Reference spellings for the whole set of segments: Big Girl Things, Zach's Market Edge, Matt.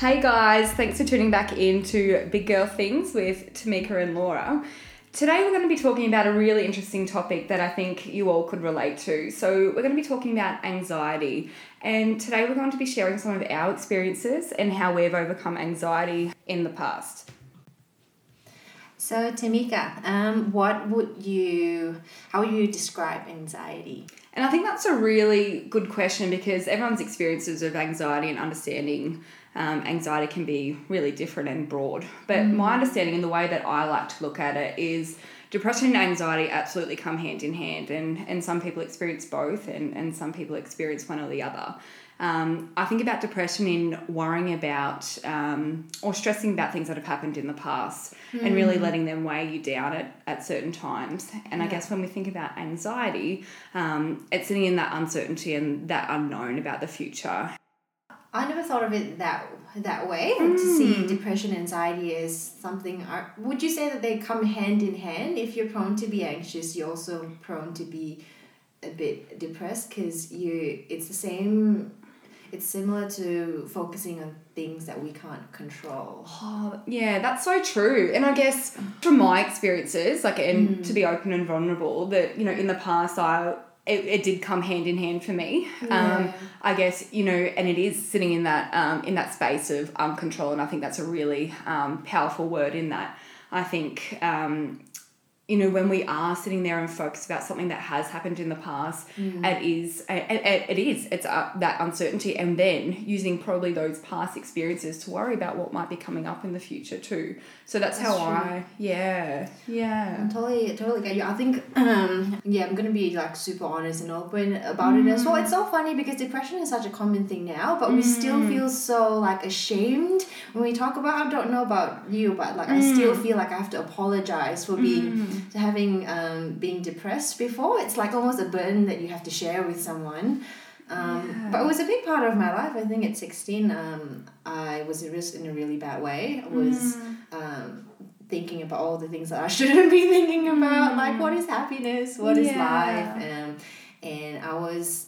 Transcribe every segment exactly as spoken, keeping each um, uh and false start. Hey guys, thanks for tuning back into Big Girl Things with Tamika and Laura. Today we're going to be talking about a really interesting topic that I think you all could relate to. So we're going to be talking about anxiety, and today we're going to be sharing some of our experiences and how we've overcome anxiety in the past. So Tamika, um, what would you, how would you describe anxiety? And I think that's a really good question because everyone's experiences of anxiety and understanding um, anxiety can be really different and broad. But mm. my understanding and the way that I like to look at it is depression and anxiety absolutely come hand in hand, and, and some people experience both and, and some people experience one or the other. Um, I think about depression in worrying about um, or stressing about things that have happened in the past mm. and really letting them weigh you down at, at certain times. And yeah. I guess when we think about anxiety, um, it's sitting in that uncertainty and that unknown about the future. I never thought of it that that way, mm. to see depression and anxiety as something. Are, would you say that they come hand in hand? If you're prone to be anxious, you're also prone to be a bit depressed because you. It's the same... It's similar to focusing on things that we can't control. Oh, yeah, that's so true. And I guess from my experiences, like, and mm. to be open and vulnerable, that, you know, in the past, I it, it did come hand in hand for me. Yeah. Um, I guess, you know, and it is sitting in that um, in that space of um, control, and I think that's a really um, powerful word in that. I think... Um, you know, when we are sitting there and focused about something that has happened in the past, mm. it is, it, it, it is, it's uh, that uncertainty, and then using probably those past experiences to worry about what might be coming up in the future too. So that's, that's how true. I, yeah, yeah. I totally, totally get you. I think, um, yeah, I'm going to be like super honest and open about mm. it as well. It's so funny because depression is such a common thing now, but mm. we still feel so like ashamed when we talk about, I don't know about you, but like mm. I still feel like I have to apologize for being... Mm. to having um being depressed before. It's like almost a burden that you have to share with someone. Um, yeah. But it was a big part of my life. I think at sixteen, um, I was in a really bad way. I was mm. um, thinking about all the things that I shouldn't be thinking about, mm. like what is happiness, what yeah. is life, um, and I was.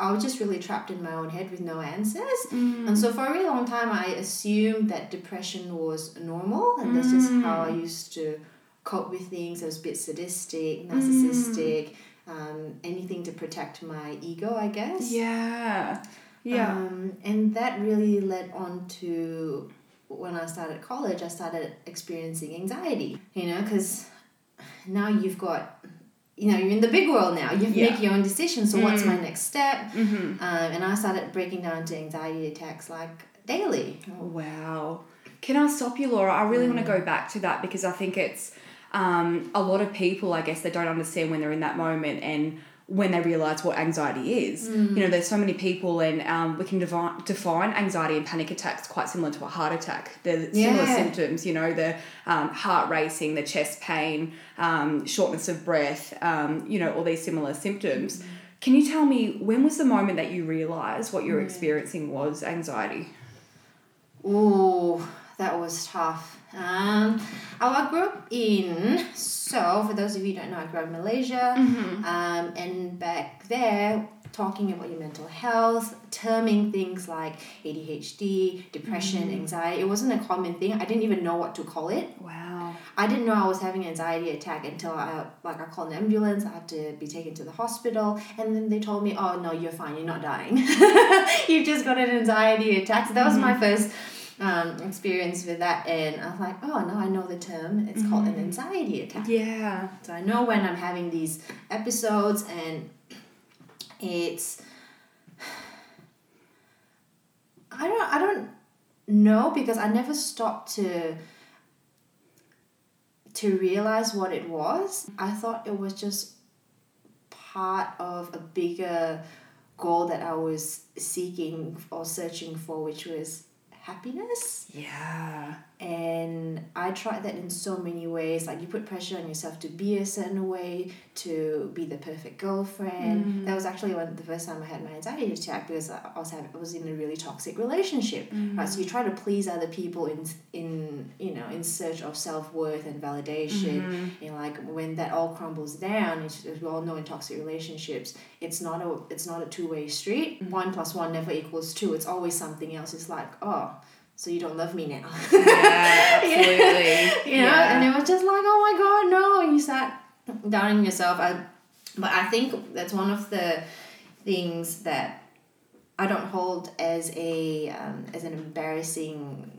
I was just really trapped in my own head with no answers. Mm. And so for a really long time, I assumed that depression was normal, and mm. that's just how I used to cope with things. I was a bit sadistic, narcissistic, mm. um, anything to protect my ego, I guess. Yeah, yeah. Um, and that really led on to when I started college, I started experiencing anxiety, you know, because now you've got, you know, you're in the big world now. You have to yeah. make your own decisions. So mm. what's my next step? Mm-hmm. Um, and I started breaking down into anxiety attacks like daily. Oh, wow. Can I stop you, Laura? I really mm. want to go back to that because I think it's, Um, a lot of people, I guess, they don't understand when they're in that moment and when they realise what anxiety is. Mm. You know, there's so many people, and um, we can devi- define anxiety and panic attacks quite similar to a heart attack. They're yeah. similar symptoms, you know, the um, heart racing, the chest pain, um, shortness of breath, um, you know, all these similar symptoms. Mm. Can you tell me, when was the moment that you realised what you were mm. experiencing was anxiety? Ooh, that was tough. Um, I grew up in, so for those of you who don't know, I grew up in Malaysia, mm-hmm. um, and back there, talking about your mental health, terming things like A D H D, depression, mm-hmm. anxiety, it wasn't a common thing. I didn't even know what to call it. Wow. I didn't know I was having an anxiety attack until I, like, I called an ambulance, I had to be taken to the hospital, and then they told me, oh, no, you're fine, you're not dying. You've just got an anxiety attack. So that was mm-hmm. my first... Um, experience with that, and I was like, oh, no, I know the term. It's mm-hmm. called an anxiety attack. Yeah. So I know when I'm having these episodes, and it's I don't I don't know because I never stopped to to realize what it was. I thought it was just part of a bigger goal that I was seeking or searching for, which was happiness. Yeah. And I tried that in so many ways. Like, you put pressure on yourself to be a certain way, to be the perfect girlfriend. Mm. That was actually one, the first time I had my anxiety attack, because I was having, I was in a really toxic relationship. Mm. Right, so you try to please other people in in you know in search of self worth and validation. Mm-hmm. And like, when that all crumbles down, as we all know in toxic relationships, it's not a it's not a two way street. Mm-hmm. One plus one never equals two. It's always something else. It's like, oh, so you don't love me now. Yeah, absolutely. You know, yeah. And it was just like, oh my God, no. And you start doubting yourself. I, but I think that's one of the things that I don't hold as a um, as an embarrassing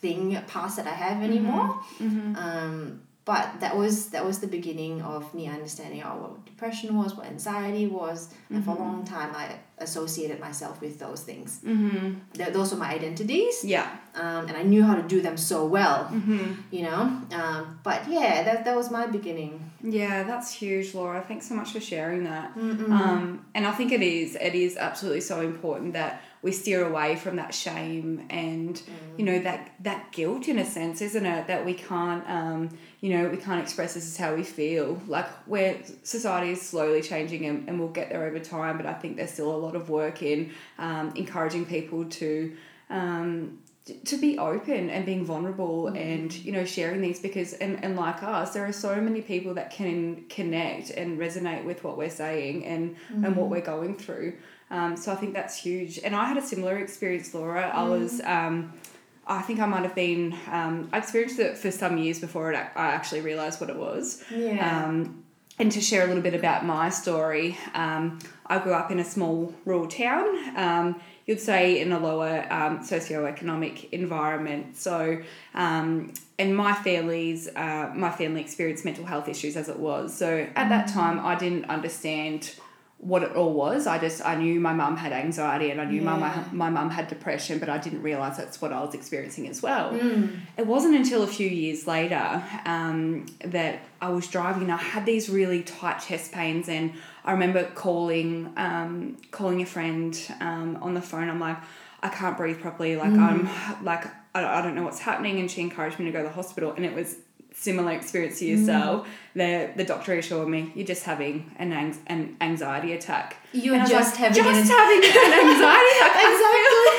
thing, past that I have anymore. Mm-hmm. Um, but that was that was the beginning of me understanding, oh, what depression was, what anxiety was. Mm-hmm. And for a long time, I associated myself with those things. Mm-hmm. Th- those were my identities. Yeah. Um, and I knew how to do them so well. Mm-hmm. You know? Um, but yeah, that that was my beginning. Yeah, that's huge, Laura. Thanks so much for sharing that. Mm-hmm. Um, and I think it is. It is absolutely so important that we steer away from that shame and, mm. you know, that that guilt in a sense, isn't it? That we can't, um, you know, we can't express this is how we feel. Like, where society is slowly changing, and, and we'll get there over time, but I think there's still a lot of work in um, encouraging people to um, to be open and being vulnerable, mm. and, you know, sharing these, because, and, and like us, there are so many people that can connect and resonate with what we're saying and, mm. and what we're going through. Um, so I think that's huge. And I had a similar experience, Laura. I was, um, I think I might have been, um, I experienced it for some years before it, I actually realised what it was. Yeah. Um, and to share a little bit about my story, um, I grew up in a small rural town, um, you'd say in a lower um, socioeconomic environment. So, um, and my family's, uh, my family experienced mental health issues as it was. So at mm-hmm. that time, I didn't understand what it all was. I just, I knew my mum had anxiety, and I knew yeah. my, my mum had depression, but I didn't realise that's what I was experiencing as well. Mm. It wasn't until a few years later um, that I was driving, and I had these really tight chest pains, and I remember calling um, calling a friend um, on the phone. I'm like, I can't breathe properly. Like, mm. I'm like, I, I don't know what's happening. And she encouraged me to go to the hospital, and it was similar experience to yourself. Mm. The the doctor assured me, you're just having an ang- an anxiety attack. You're just, like, having, just an... having an anxiety attack. Exactly.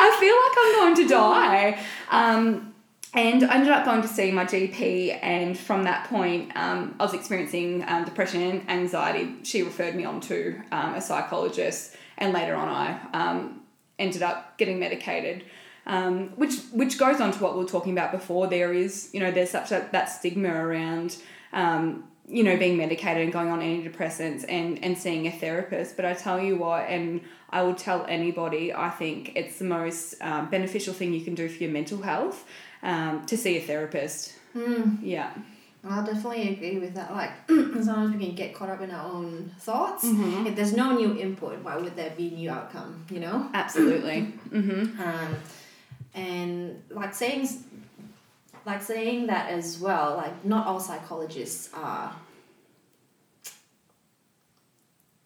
I feel like I'm going to die. Um, and I ended up going to see my G P, and from that point, um, I was experiencing um, depression and anxiety. She referred me on to um, a psychologist, and later on I um, ended up getting medicated. Um, which which goes on to what we were talking about before. There is, you know, there's such a, that stigma around, um, you know, being medicated and going on antidepressants and, and seeing a therapist. But I tell you what, and I will tell anybody, I think it's the most um, beneficial thing you can do for your mental health, um, to see a therapist. Mm. Yeah. I'll definitely agree with that. Like, sometimes we can get caught up in our own thoughts. Mm-hmm. If there's no new input, why would there be new outcome, you know? Absolutely. Mm-hmm. Um, and like saying like saying that as well, like, not all psychologists are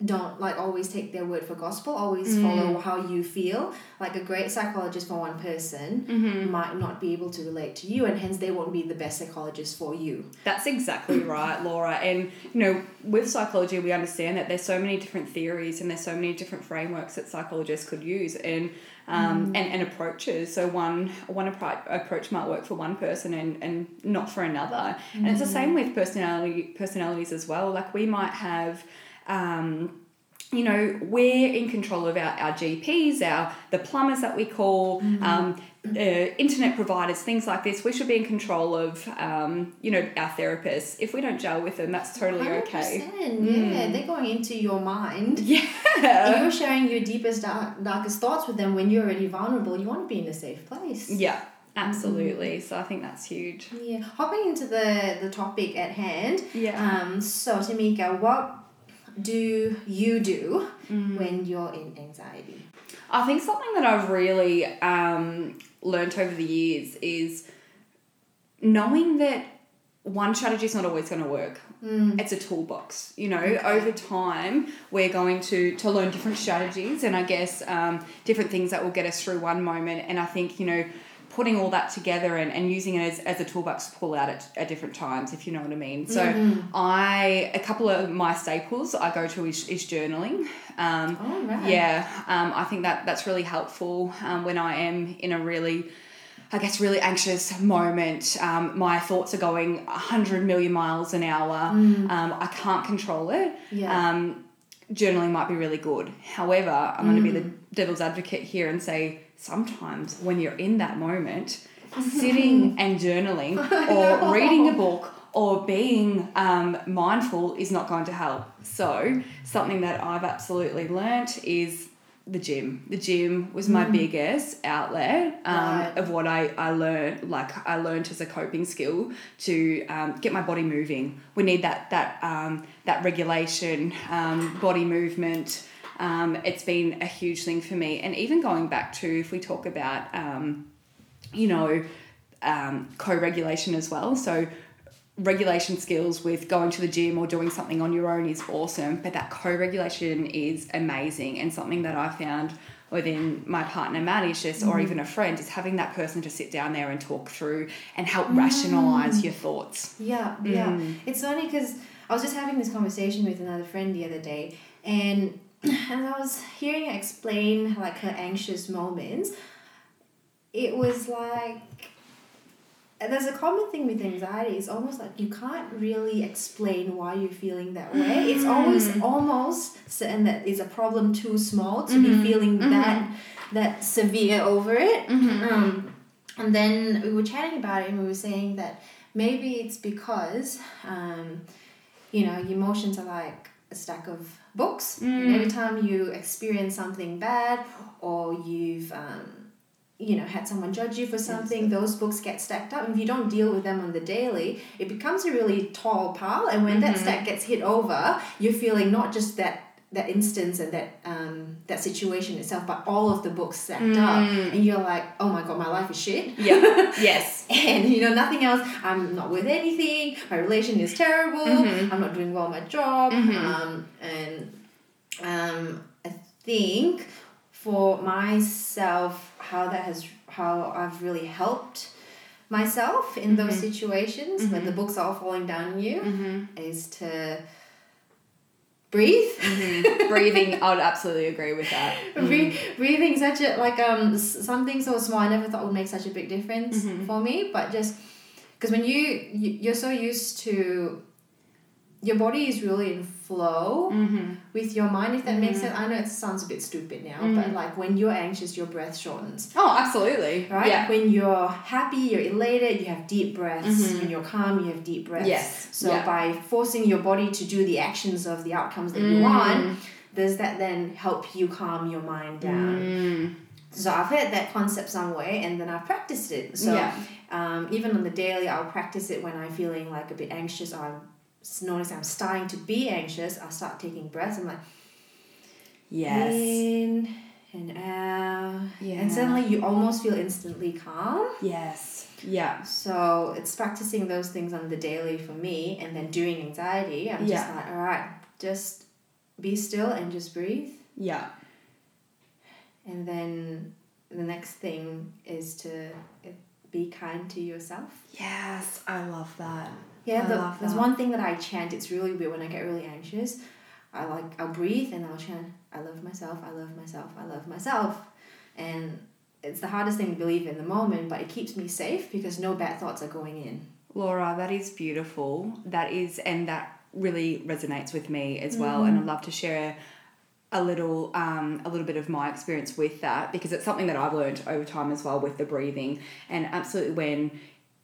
don't like always take their word for gospel, always mm. follow how you feel. Like, a great psychologist for one person mm-hmm. might not be able to relate to you, and hence they won't be the best psychologist for you. That's exactly right, Laura. And, you know, with psychology, we understand that there's so many different theories, and there's so many different frameworks that psychologists could use, and um mm. and, and approaches. So one one approach might work for one person and and not for another. Mm. And it's the same with personality personalities as well. Like, we might have Um, you know, we're in control of our, our G Ps, our the plumbers that we call, mm-hmm. um, uh, internet providers, things like this. We should be in control of, um, you know, our therapists. If we don't gel with them, that's totally one hundred percent, okay. Mm. Yeah, they're going into your mind. Yeah. If you're sharing your deepest, dark, darkest thoughts with them when you're already vulnerable, you want to be in a safe place. Yeah. Absolutely. Mm. So I think that's huge. Yeah. Hopping into the, the topic at hand. Yeah. Um. So, Tamika, what do you do mm. when you're in anxiety? I think something that I've really um, learnt over the years is knowing that one strategy is not always going to work. Mm. It's a toolbox. You know, okay. Over time, we're going to, to learn different strategies, and I guess um, different things that will get us through one moment. And I think, you know, putting all that together and, and using it as, as a toolbox to pull out at, at different times, if you know what I mean. So mm-hmm. I, a couple of my staples I go to is, is journaling. Um, oh, right. Yeah. Um, I think that that's really helpful um, when I am in a really, I guess, really anxious moment. Um, my thoughts are going one hundred million miles an hour. Mm. Um, I can't control it. Yeah. Um, journaling might be really good. However, I'm mm. going to be the devil's advocate here and say, sometimes when you're in that moment, sitting and journaling or reading a book or being um, mindful is not going to help. So something that I've absolutely learnt is the gym. The gym was my mm. biggest outlet um, right. of what I, I learned, like I learned as a coping skill to um, get my body moving. We need that, that, um, that regulation, um, body movement. Um, it's been a huge thing for me. And even going back to, if we talk about, um, you know, um, co-regulation as well. So regulation skills with going to the gym or doing something on your own is awesome, but that co-regulation is amazing. And something that I found within my partner, Matt, is just, mm. or even a friend, is having that person to sit down there and talk through and help mm. rationalise your thoughts. Yeah, mm. yeah. It's funny because I was just having this conversation with another friend the other day, and... And I was hearing her explain, like, her anxious moments. It was like... There's a common thing with anxiety. It's almost like you can't really explain why you're feeling that way. Mm. It's always almost certain that it's a problem too small to mm-hmm. be feeling mm-hmm. that that severe over it. Mm-hmm. Um, and then we were chatting about it, and we were saying that maybe it's because, um, you know, emotions are like a stack of... books. Mm. And every time you experience something bad, or you've um, you know, had someone judge you for something, yes. those books get stacked up, and if you don't deal with them on the daily, it becomes a really tall pile, and when mm-hmm. that stack gets hit over, you're feeling not just that that instance and that um that situation itself, but all of the books stacked mm. up, and you're like, oh my god, my life is shit. Yeah. Yes. And you know, nothing else. I'm not worth anything. My relation is terrible. Mm-hmm. I'm not doing well at my job. Mm-hmm. Um and um I think for myself, how that has how I've really helped myself in mm-hmm. those situations mm-hmm. when the books are all falling down on you mm-hmm. is to breathe. Mm-hmm. Breathing, I would absolutely agree with that. Mm. Breathing, such a, like, um, something so small I never thought would make such a big difference mm-hmm. for me, but just, because when you, you're so used to, your body is really in flow mm-hmm. with your mind, if that mm-hmm. makes sense. I know it sounds a bit stupid now, mm-hmm. but like when you're anxious, your breath shortens. Oh, absolutely. Right? Yeah. When you're happy, you're elated, you have deep breaths. Mm-hmm. When you're calm, you have deep breaths. Yes. So yeah. by forcing your body to do the actions of the outcomes that mm-hmm. you want, does that then help you calm your mind down? Mm. So I've heard that concept some way, and then I've practiced it. So yeah. um, even on the daily, I'll practice it when I'm feeling like a bit anxious, or I'm notice I'm starting to be anxious, I'll start taking breaths. I'm like, yes, in and out. Yeah. And suddenly you almost feel instantly calm. Yes. Yeah. So it's practicing those things on the daily for me, and then during anxiety, I'm yeah. just like, all right, just be still and just breathe. Yeah. And then the next thing is to be kind to yourself. Yes, I love that. Yeah, the, there's one thing that I chant. It's really weird when I get really anxious. I like I'll breathe and I'll chant, I love myself, I love myself, I love myself. And it's the hardest thing to believe in the moment, but it keeps me safe because no bad thoughts are going in. Laura, that is beautiful. That is, and that really resonates with me as well. Mm-hmm. And I'd love to share a little um a little bit of my experience with that, because it's something that I've learned over time as well with the breathing. And absolutely when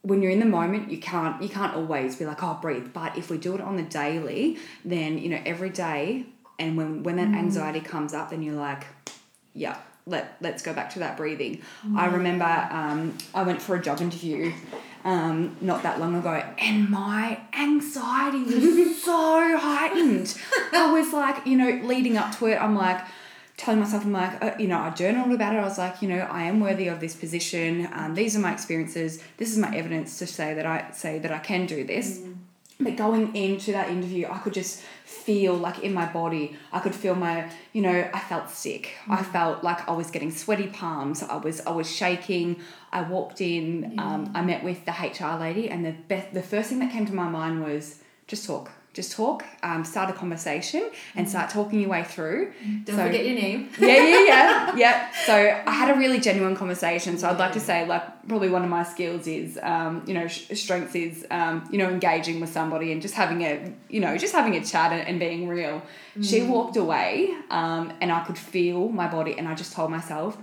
when you're in the moment, you can't you can't always be like, oh, breathe. But if we do it on the daily, then, you know, every day, and when, when that mm. anxiety comes up, then you're like, yeah, let, let's go back to that breathing. Mm. I remember um, I went for a job interview um, not that long ago, and my anxiety was so heightened. I was like, you know, leading up to it, I'm like, telling myself, I'm like, uh, you know, I journaled about it. I was like, you know, I am worthy of this position. Um, these are my experiences. This is my evidence to say that I say that I can do this. Mm. But going into that interview, I could just feel, like, in my body, I could feel my, you know, I felt sick. Mm. I felt like I was getting sweaty palms. I was I was shaking. I walked in. Yeah. Um, I met with the H R lady, and the be- the first thing that came to my mind was just talk. Just talk, um, start a conversation and start talking your way through. Don't so, forget your name. yeah, yeah, yeah, yeah. So I had a really genuine conversation. So I'd like to say, like, probably one of my skills is, um, you know, sh- strengths is, um, you know, engaging with somebody and just having a, you know, just having a chat and, and being real. Mm-hmm. She walked away, um, and I could feel my body, and I just told myself,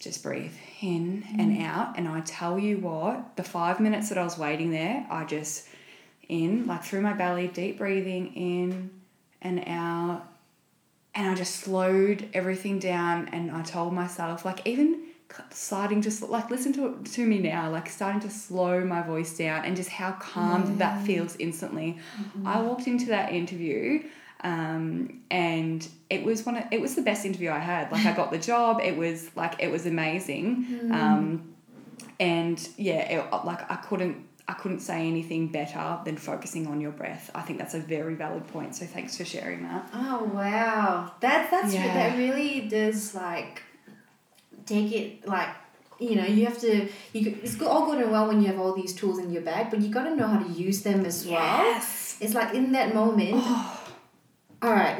just breathe in mm-hmm. and out. And I tell you what, the five minutes that I was waiting there, I just... in, like, through my belly, deep breathing in and out, and I just slowed everything down, and I told myself, like, even starting just like listen to it to me now, like starting to slow my voice down, and just how calm yeah. that feels instantly. Mm-hmm. I walked into that interview, um, and it was one of, it was the best interview I had. Like, I got the job. It was like it was amazing, mm. um, and yeah, it, like I couldn't. I couldn't say anything better than focusing on your breath. I think that's a very valid point. So thanks for sharing that. Oh, wow. That, that's, yeah. that really does, like, take it, like, you know, you have to, you, it's all good and well when you have all these tools in your bag, but you got to know how to use them as yes. well. It's like in that moment. Oh. All right.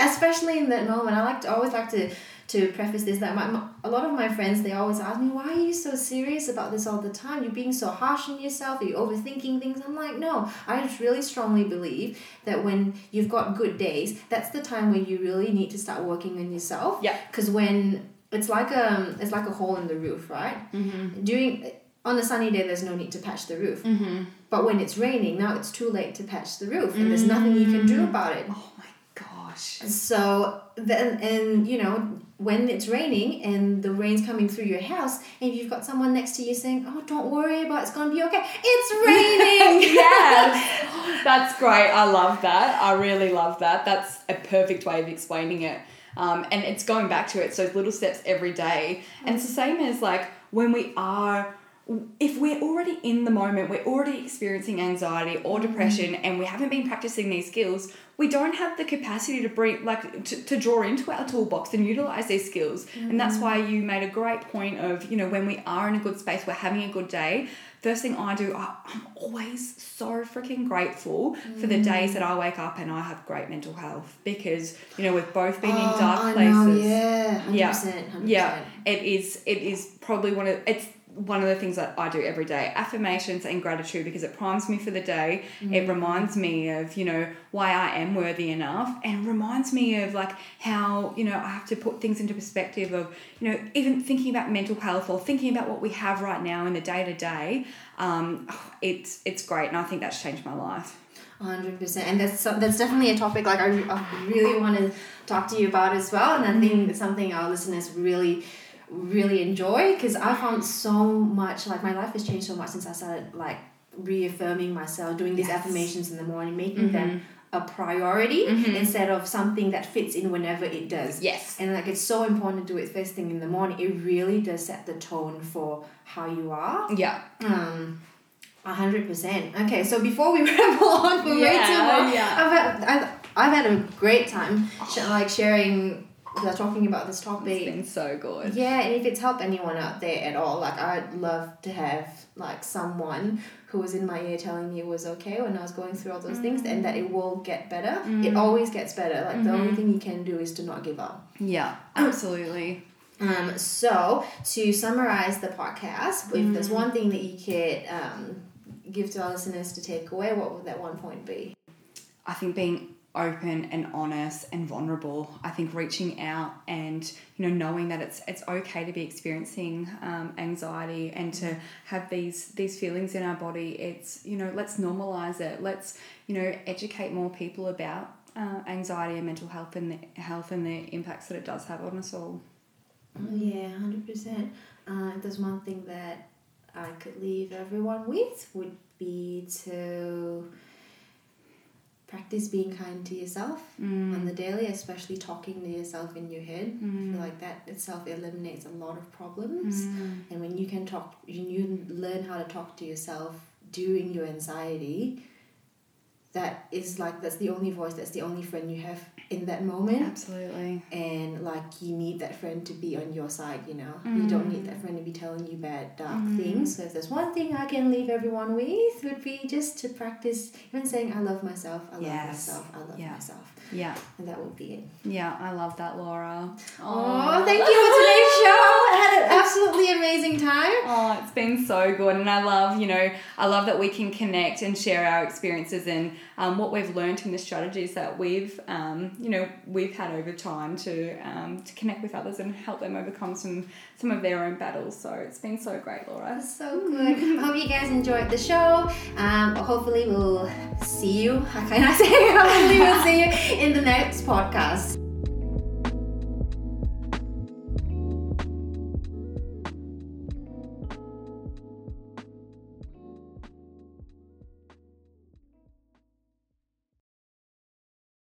Especially in that moment. I like to always like to, to preface this, that my, my, a lot of my friends, they always ask me, why are you so serious about this all the time? You're being so harsh on yourself. Are you overthinking things? I'm like, no, I just really strongly believe that when you've got good days, that's the time where you really need to start working on yourself. Yeah. Because when it's like a, it's like a hole in the roof, right? Mm-hmm. During, on a sunny day, there's no need to patch the roof. Mm-hmm. But when it's raining, now it's too late to patch the roof, and there's nothing you can do about it. Oh my gosh. So then, and you know, when it's raining and the rain's coming through your house, and you've got someone next to you saying, oh, don't worry about it, it's going to be okay. It's raining! Yes! That's great. I love that. I really love that. That's a perfect way of explaining it. Um, and it's going back to it. So it's little steps every day. And it's the same as, like, when we are... if we're already in the moment, we're already experiencing anxiety or depression, mm. and we haven't been practicing these skills, we don't have the capacity to bring, like, to, to draw into our toolbox and utilize these skills. Mm. And that's why you made a great point of, you know, when we are in a good space, we're having a good day. First thing I do, I, I'm always so freaking grateful mm. for the days that I wake up and I have great mental health, because, you know, we've both been oh, in dark I places. Know, yeah, one hundred percent, yeah, one hundred percent. Yeah. It is. It is probably one of it's. one of the things that I do every day, affirmations and gratitude, because it primes me for the day. Mm. It reminds me of, you know, why I am worthy enough, and reminds me of, like, how, you know, I have to put things into perspective of, you know, even thinking about mental health or thinking about what we have right now in the day to day. Um, it's, it's great. And I think that's changed my life. one hundred percent. And that's that's definitely a topic, like, I, I really want to talk to you about as well. And I think it's something our listeners really, really enjoy, because I found so much, like, my life has changed so much since I started, like, reaffirming myself, doing these yes. affirmations in the morning, making mm-hmm. them a priority mm-hmm. instead of something that fits in whenever it does. Yes. And, like, it's so important to do it first thing in the morning. It really does set the tone for how you are. Yeah. Um, one hundred percent. Okay, so before we ramble on for yeah, way too long, yeah. I've, had, I've, I've had a great time, oh. like, sharing... they're talking about this topic. It's been so good. Yeah, and if it's helped anyone out there at all, like, I'd love to have, like, someone who was in my ear telling me it was okay when I was going through all those mm. things, and that it will get better. Mm. It always gets better. Like, mm-hmm. the only thing you can do is to not give up. Yeah, absolutely. Um. So, to summarize the podcast, mm. if there's one thing that you could um give to our listeners to take away, what would that one point be? I think being... open and honest and vulnerable. I think reaching out and, you know, knowing that it's it's okay to be experiencing um, anxiety and to have these these feelings in our body. It's, you know, let's normalize it. Let's, you know, educate more people about uh, anxiety and mental health and the health and the impacts that it does have on us all. Yeah, one hundred percent. Uh, if there's one thing that I could leave everyone with, would be to... practice being kind to yourself mm. on the daily, especially talking to yourself in your head. Mm. I feel like that itself eliminates a lot of problems. Mm. And when you can talk, you learn how to talk to yourself doing your anxiety, that is like, that's the only voice, that's the only friend you have in that moment. Absolutely. And like, you need that friend to be on your side, you know. Mm. You don't need that friend to be telling you bad, dark mm. things. So if there's one thing I can leave everyone with, would be just to practice even saying, I love myself, I love yes. myself, I love yeah. myself. Yeah. And that would be it. Yeah, I love that, Laura. Aww. Oh, thank you for today's show. I had an absolutely amazing time. Oh, it's been so good. And I love, you know, I love that we can connect and share our experiences and um, what we've learned and the strategies that we've, um, you know, we've had over time to um, to connect with others and help them overcome some, some of their own battles. So it's been so great, Laura. That's so good. I hope you guys enjoyed the show. Um, hopefully we'll see you. How can I say? Hopefully we'll see you in the next podcast.